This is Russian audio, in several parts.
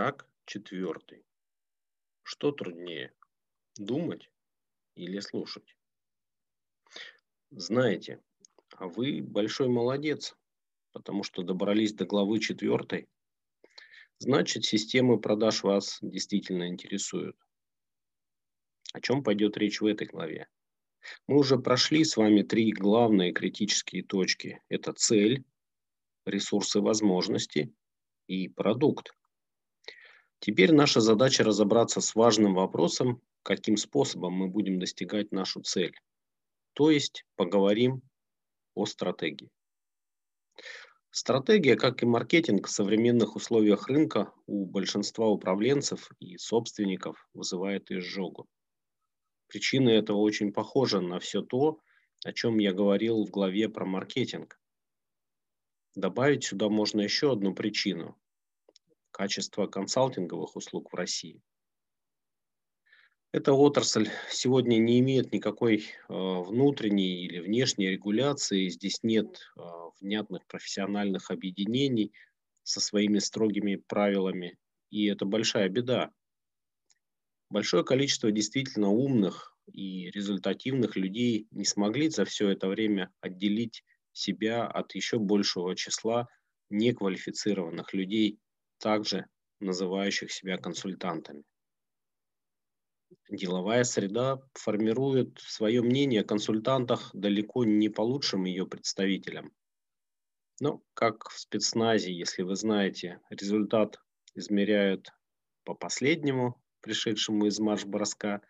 Шаг 4. Что труднее, думать или слушать? Знаете, а вы большой молодец, потому что добрались до главы 4. Значит, системы продаж вас действительно интересуют. О чем пойдет речь в этой главе? Мы уже прошли с вами 3 главные критические точки. Это цель, ресурсы, возможности и продукт. Теперь наша задача разобраться с важным вопросом, каким способом мы будем достигать нашу цель. То есть поговорим о стратегии. Стратегия, как и маркетинг, в современных условиях рынка у большинства управленцев и собственников вызывает изжогу. Причины этого очень похожи на все то, о чем я говорил в главе про маркетинг. Добавить сюда можно еще одну причину – качество консалтинговых услуг в России. Эта отрасль сегодня не имеет никакой внутренней или внешней регуляции, здесь нет внятных профессиональных объединений со своими строгими правилами, и это большая беда. Большое количество действительно умных и результативных людей не смогли за все это время отделить себя от еще большего числа неквалифицированных людей, также называющих себя консультантами. Деловая среда формирует свое мнение о консультантах далеко не по лучшим ее представителям. Но, как в спецназе, если вы знаете, результат измеряют по последнему, пришедшему из марш-броска,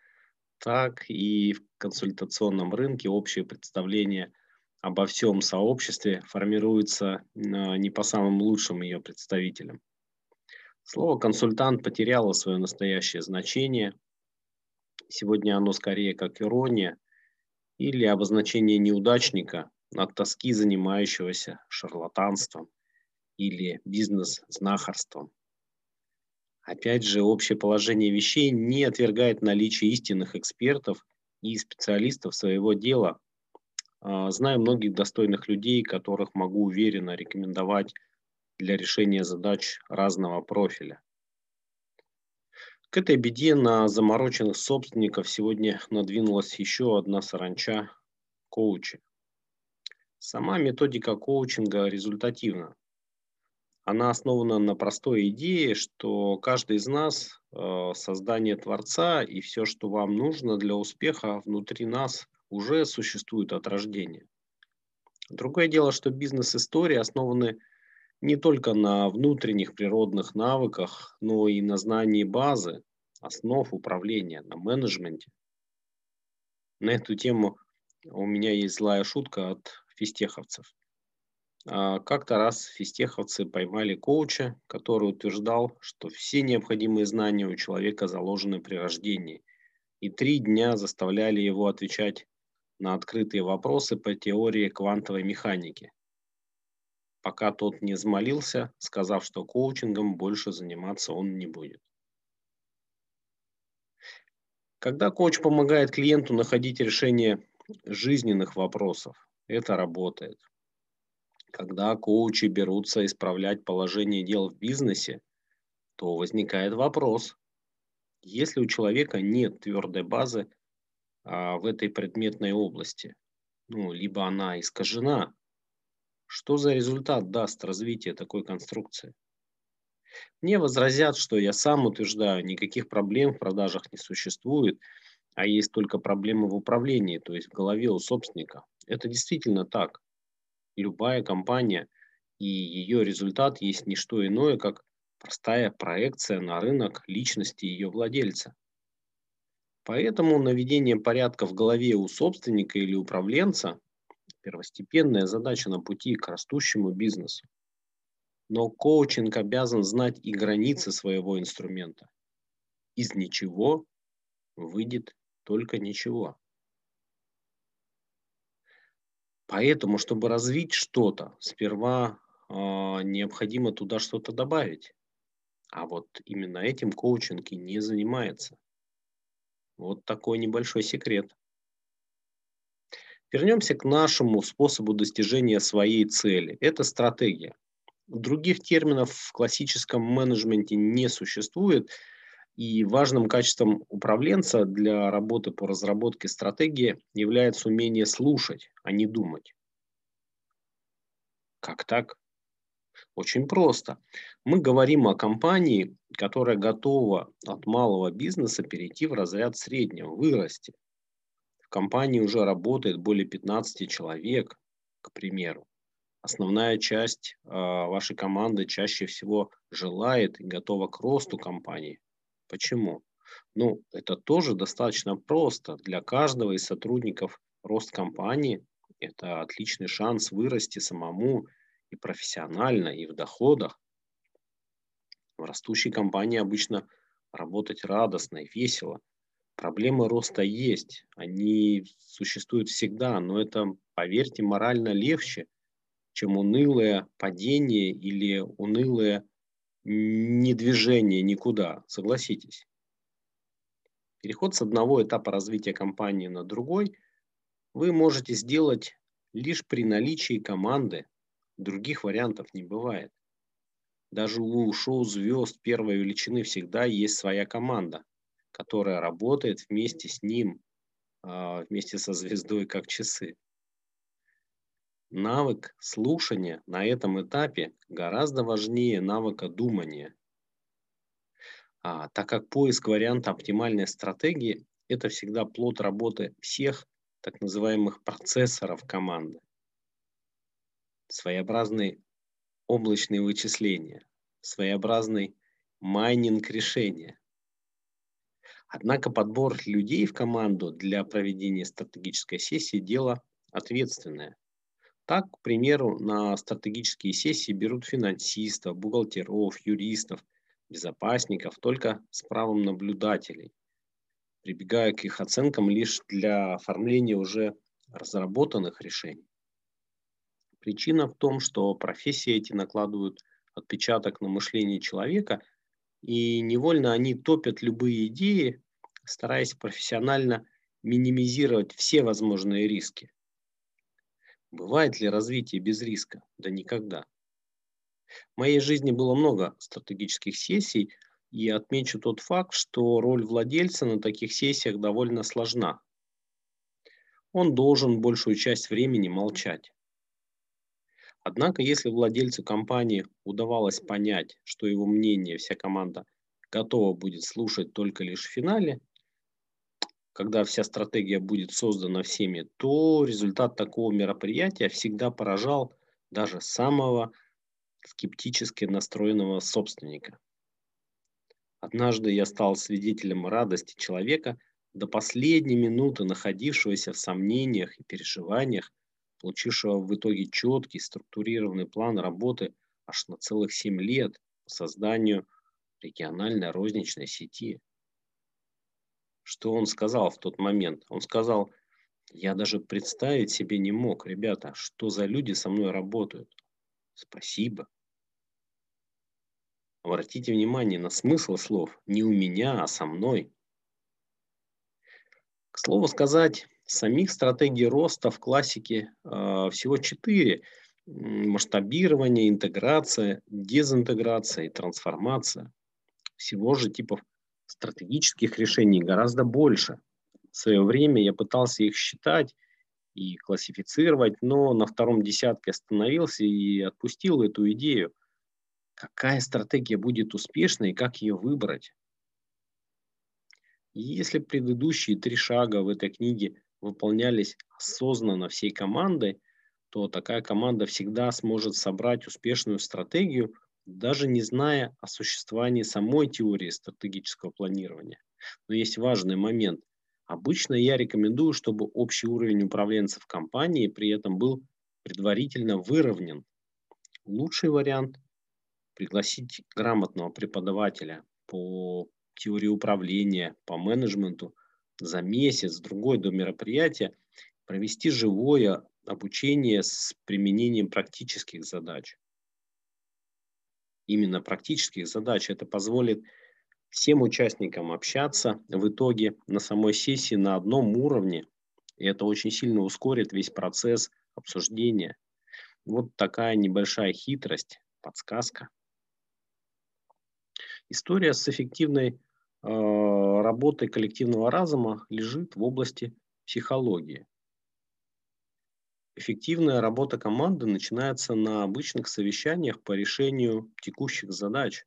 так и в консультационном рынке общее представление обо всем сообществе формируется не по самым лучшим ее представителям. Слово «консультант» потеряло свое настоящее значение. Сегодня оно скорее как ирония или обозначение неудачника, от тоски занимающегося шарлатанством или бизнес-знахарством. Опять же, общее положение вещей не отвергает наличие истинных экспертов и специалистов своего дела. Знаю многих достойных людей, которых могу уверенно рекомендовать для решения задач разного профиля. К этой беде на замороченных собственников сегодня надвинулась еще одна саранча – коучи. Сама методика коучинга результативна. Она основана на простой идее, что каждый из нас – создание Творца, и все, что вам нужно для успеха, внутри нас уже существует от рождения. Другое дело, что бизнес-истории основаны не только на внутренних природных навыках, но и на знании базы, основ управления, на менеджменте. На эту тему у меня есть злая шутка от физтеховцев. Как-то раз физтеховцы поймали коуча, который утверждал, что все необходимые знания у человека заложены при рождении, и 3 дня заставляли его отвечать на открытые вопросы по теории квантовой механики, пока тот не взмолился, сказав, что коучингом больше заниматься он не будет. Когда коуч помогает клиенту находить решение жизненных вопросов, это работает. Когда коучи берутся исправлять положение дел в бизнесе, то возникает вопрос. Если у человека нет твердой базы в этой предметной области, либо она искажена, что за результат даст развитие такой конструкции? Мне возразят, что я сам утверждаю, никаких проблем в продажах не существует, а есть только проблемы в управлении, то есть в голове у собственника. Это действительно так. Любая компания и ее результат есть не что иное, как простая проекция на рынок личности ее владельца. Поэтому наведение порядка в голове у собственника или управленца – первостепенная задача на пути к растущему бизнесу. Но коучинг обязан знать и границы своего инструмента. Из ничего выйдет только ничего. Поэтому, чтобы развить что-то, сперва необходимо туда что-то добавить. А вот именно этим коучинг и не занимается. Вот такой небольшой секрет. Вернемся к нашему способу достижения своей цели. Это стратегия. Других терминов в классическом менеджменте не существует, и важным качеством управленца для работы по разработке стратегии является умение слушать, а не думать. Как так? Очень просто. Мы говорим о компании, которая готова от малого бизнеса перейти в разряд среднего, вырасти. В компании уже работает более 15 человек, к примеру. Основная часть вашей команды чаще всего желает и готова к росту компании. Почему? Ну, это тоже достаточно просто. Для каждого из сотрудников рост компании – это отличный шанс вырасти самому и профессионально, и в доходах. В растущей компании обычно работать радостно и весело. Проблемы роста есть, они существуют всегда, но это, поверьте, морально легче, чем унылое падение или унылое недвижение никуда, согласитесь. Переход с одного этапа развития компании на другой вы можете сделать лишь при наличии команды, других вариантов не бывает. Даже у шоу-звезд первой величины всегда есть своя команда, которая работает вместе с ним, вместе со звездой, как часы. Навык слушания на этом этапе гораздо важнее навыка думания, так как поиск варианта оптимальной стратегии – это всегда плод работы всех так называемых процессоров команды. Своеобразные облачные вычисления, своеобразный майнинг решения. Однако подбор людей в команду для проведения стратегической сессии – дело ответственное. Так, к примеру, на стратегические сессии берут финансистов, бухгалтеров, юристов, безопасников, только с правом наблюдателей, прибегая к их оценкам лишь для оформления уже разработанных решений. Причина в том, что профессии эти накладывают отпечаток на мышление человека, и невольно они топят любые идеи, стараясь профессионально минимизировать все возможные риски. Бывает ли развитие без риска? Да никогда. В моей жизни было много стратегических сессий, и отмечу тот факт, что роль владельца на таких сессиях довольно сложна. Он должен большую часть времени молчать. Однако, если владельцу компании удавалось понять, что его мнение вся команда готова будет слушать только лишь в финале, когда вся стратегия будет создана всеми, то результат такого мероприятия всегда поражал даже самого скептически настроенного собственника. Однажды я стал свидетелем радости человека, до последней минуты находившегося в сомнениях и переживаниях, получившего в итоге четкий структурированный план работы аж на целых 7 лет по созданию региональной розничной сети. Что он сказал в тот момент? Он сказал: я даже представить себе не мог, ребята, что за люди со мной работают. Спасибо. Обратите внимание на смысл слов. Не у меня, а со мной. К слову сказать, самих стратегий роста в классике всего 4. Масштабирование, интеграция, дезинтеграция и трансформация. Всего же типов стратегических решений гораздо больше. В свое время я пытался их считать и классифицировать, но на втором десятке остановился и отпустил эту идею. Какая стратегия будет успешной и как ее выбрать? Если предыдущие 3 шага в этой книге выполнялись осознанно всей командой, то такая команда всегда сможет собрать успешную стратегию, даже не зная о существовании самой теории стратегического планирования. Но есть важный момент. Обычно я рекомендую, чтобы общий уровень управленцев компании при этом был предварительно выровнен. Лучший вариант – пригласить грамотного преподавателя по теории управления, по менеджменту за месяц-другой до мероприятия, провести живое обучение с применением практических задач. Именно практических задач. Это позволит всем участникам общаться в итоге на самой сессии на одном уровне. И это очень сильно ускорит весь процесс обсуждения. Вот такая небольшая хитрость подсказка. История с эффективной работой коллективного разума лежит в области психологии. Эффективная работа команды начинается на обычных совещаниях по решению текущих задач.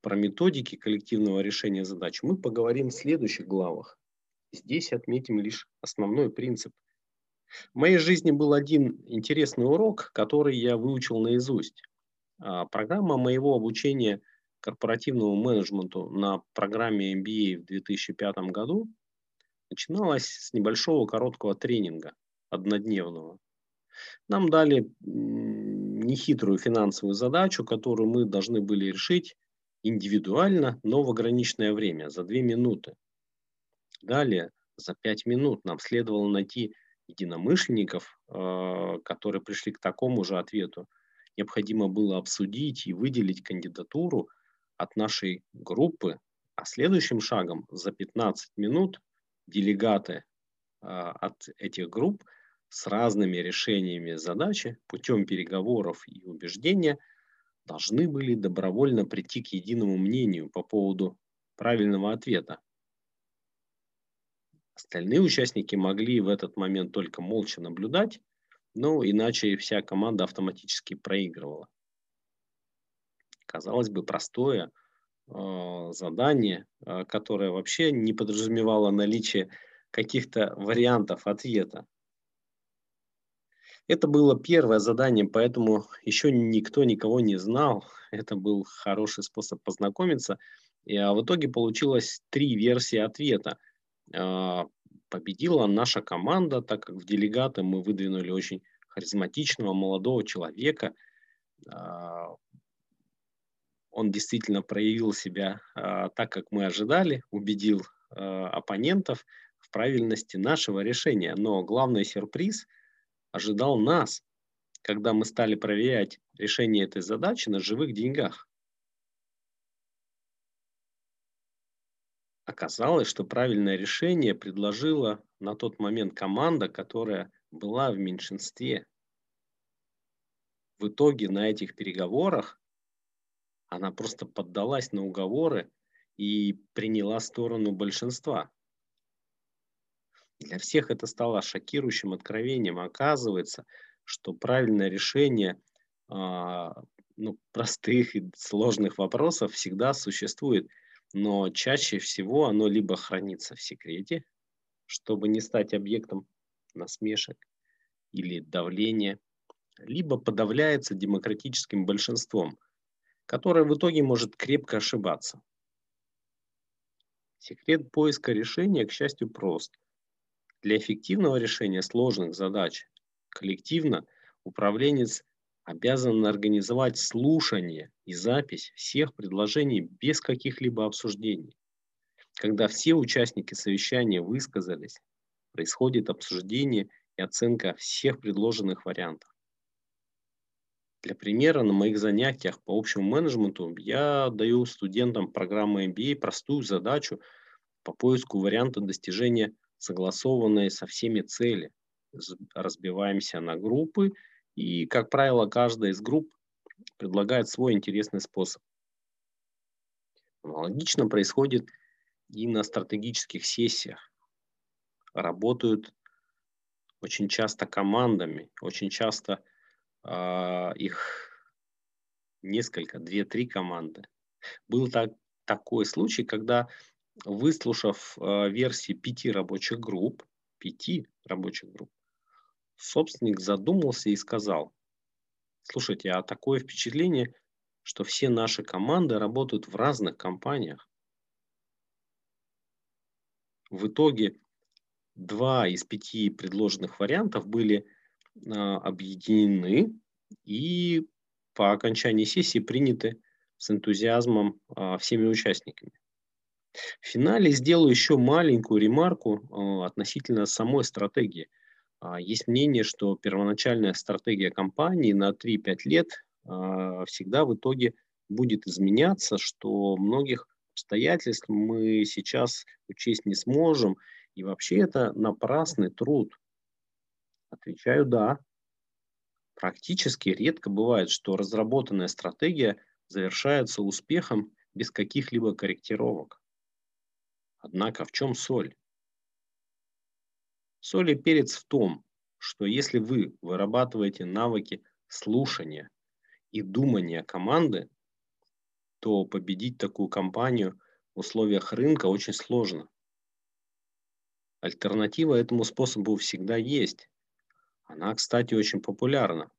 Про методики коллективного решения задач мы поговорим в следующих главах. Здесь отметим лишь основной принцип. В моей жизни был один интересный урок, который я выучил наизусть. Программа моего обучения корпоративному менеджменту на программе MBA в 2005 году начиналась с небольшого короткого тренинга, однодневного. Нам дали нехитрую финансовую задачу, которую мы должны были решить индивидуально, но в ограниченное время, за 2 минуты. Далее, за 5 минут нам следовало найти единомышленников, которые пришли к такому же ответу. Необходимо было обсудить и выделить кандидатуру от нашей группы. А следующим шагом, за 15 минут, делегаты от этих групп с разными решениями задачи путем переговоров и убеждения должны были добровольно прийти к единому мнению по поводу правильного ответа. Остальные участники могли в этот момент только молча наблюдать, но иначе вся команда автоматически проигрывала. Казалось бы, простое задание, которое вообще не подразумевало наличие каких-то вариантов ответа. Это было первое задание, поэтому еще никто никого не знал. Это был хороший способ познакомиться. А в итоге получилось 3 версии ответа. Победила наша команда, так как в делегаты мы выдвинули очень харизматичного молодого человека. Он действительно проявил себя так, как мы ожидали, убедил оппонентов в правильности нашего решения. Но главный сюрприз ожидал нас, когда мы стали проверять решение этой задачи на живых деньгах. Оказалось, что правильное решение предложила на тот момент команда, которая была в меньшинстве. В итоге на этих переговорах она просто поддалась на уговоры и приняла сторону большинства. Для всех это стало шокирующим откровением. Оказывается, что правильное решение простых и сложных вопросов всегда существует, но чаще всего оно либо хранится в секрете, чтобы не стать объектом насмешек или давления, либо подавляется демократическим большинством, которое в итоге может крепко ошибаться. Секрет поиска решения, к счастью, прост. Для эффективного решения сложных задач коллективно управленец обязан организовать слушание и запись всех предложений без каких-либо обсуждений. Когда все участники совещания высказались, происходит обсуждение и оценка всех предложенных вариантов. Для примера, на моих занятиях по общему менеджменту я даю студентам программы MBA простую задачу по поиску варианта достижения согласованные со всеми цели. Разбиваемся на группы, и, как правило, каждая из групп предлагает свой интересный способ. Аналогично происходит и на стратегических сессиях. Работают очень часто командами, очень часто их несколько, 2-3 команды. Был такой случай, когда, выслушав версии 5 рабочих групп, собственник задумался и сказал: слушайте, а такое впечатление, что все наши команды работают в разных компаниях. В итоге 2 из 5 предложенных вариантов были объединены и по окончании сессии приняты с энтузиазмом всеми участниками. В финале сделаю еще маленькую ремарку относительно самой стратегии. Есть мнение, что первоначальная стратегия компании на 3-5 лет всегда в итоге будет изменяться, что многих обстоятельств мы сейчас учесть не сможем, и вообще это напрасный труд. Отвечаю «да». Практически редко бывает, что разработанная стратегия завершается успехом без каких-либо корректировок. Однако в чем соль? Соль и перец в том, что если вы вырабатываете навыки слушания и думания команды, то победить такую компанию в условиях рынка очень сложно. Альтернатива этому способу всегда есть. Она, кстати, очень популярна.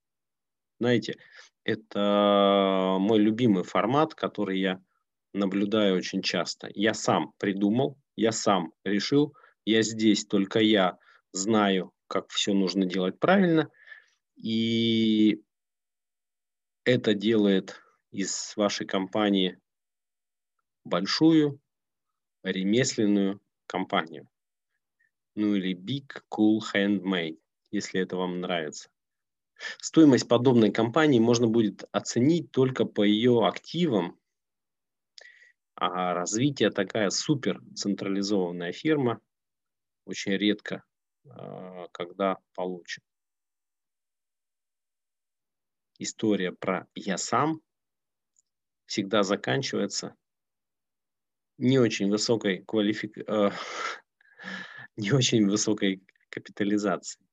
Знаете, это мой любимый формат, который я наблюдаю очень часто. Я сам придумал, я сам решил, я здесь, только я знаю, как все нужно делать правильно. И это делает из вашей компании большую ремесленную компанию. Ну или Big Cool Handmade, если это вам нравится. Стоимость подобной компании можно будет оценить только по ее активам. А развитие такая супер централизованная фирма очень редко, когда получит. История про «я сам» всегда заканчивается не очень высокой не очень высокой капитализацией.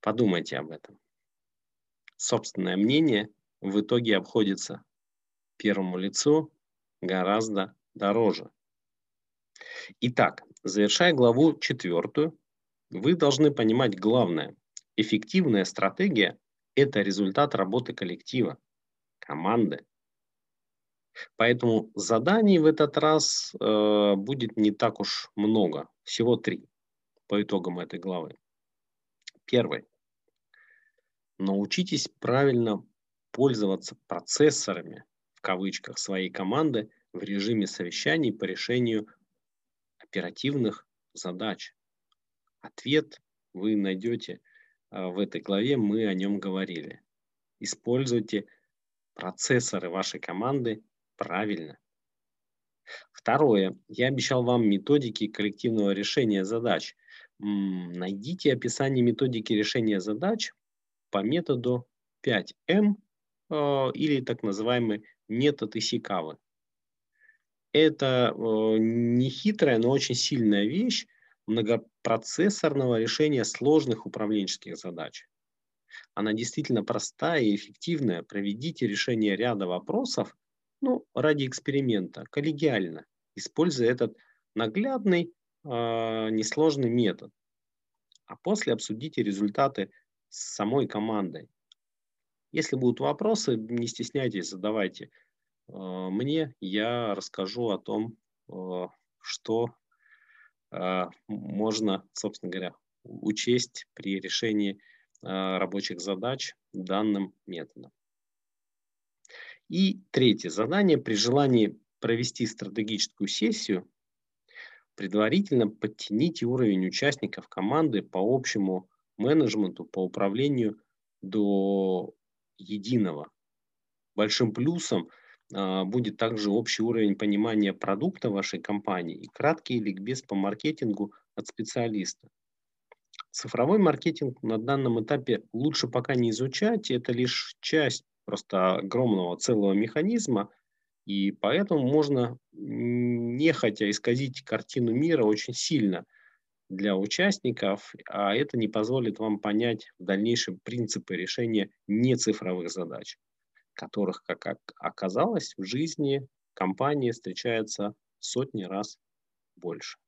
Подумайте об этом. Собственное мнение в итоге обходится первому лицу гораздо дороже. Итак, завершая главу 4, вы должны понимать главное. Эффективная стратегия – это результат работы коллектива, команды. Поэтому заданий в этот раз будет не так уж много, всего 3 по итогам этой главы. Первый. Научитесь правильно пользоваться процессорами, в кавычках, своей команды в режиме совещаний по решению оперативных задач. Ответ вы найдете в этой главе, мы о нем говорили. Используйте процессоры вашей команды правильно. Второе. Я обещал вам методики коллективного решения задач. Найдите описание методики решения задач по методу 5М или так называемый метод Исикавы. Это нехитрая, но очень сильная вещь многопроцессорного решения сложных управленческих задач. Она действительно простая и эффективная. Проведите решение ряда вопросов, ну, ради эксперимента, коллегиально, используя этот наглядный, несложный метод. А после обсудите результаты с самой командой. Если будут вопросы, не стесняйтесь, задавайте мне. Я расскажу о том, что можно, собственно говоря, учесть при решении рабочих задач данным методом. И третье задание. При желании провести стратегическую сессию, предварительно подтяните уровень участников команды по общему менеджменту, по управлению до единого. Большим плюсом будет также общий уровень понимания продукта вашей компании и краткий ликбез по маркетингу от специалиста. Цифровой маркетинг на данном этапе лучше пока не изучать, это лишь часть просто огромного целого механизма, и поэтому можно нехотя исказить картину мира очень сильно для участников, а это не позволит вам понять в дальнейшем принципы решения нецифровых задач, которых, как оказалось, в жизни компании встречается в сотни раз больше.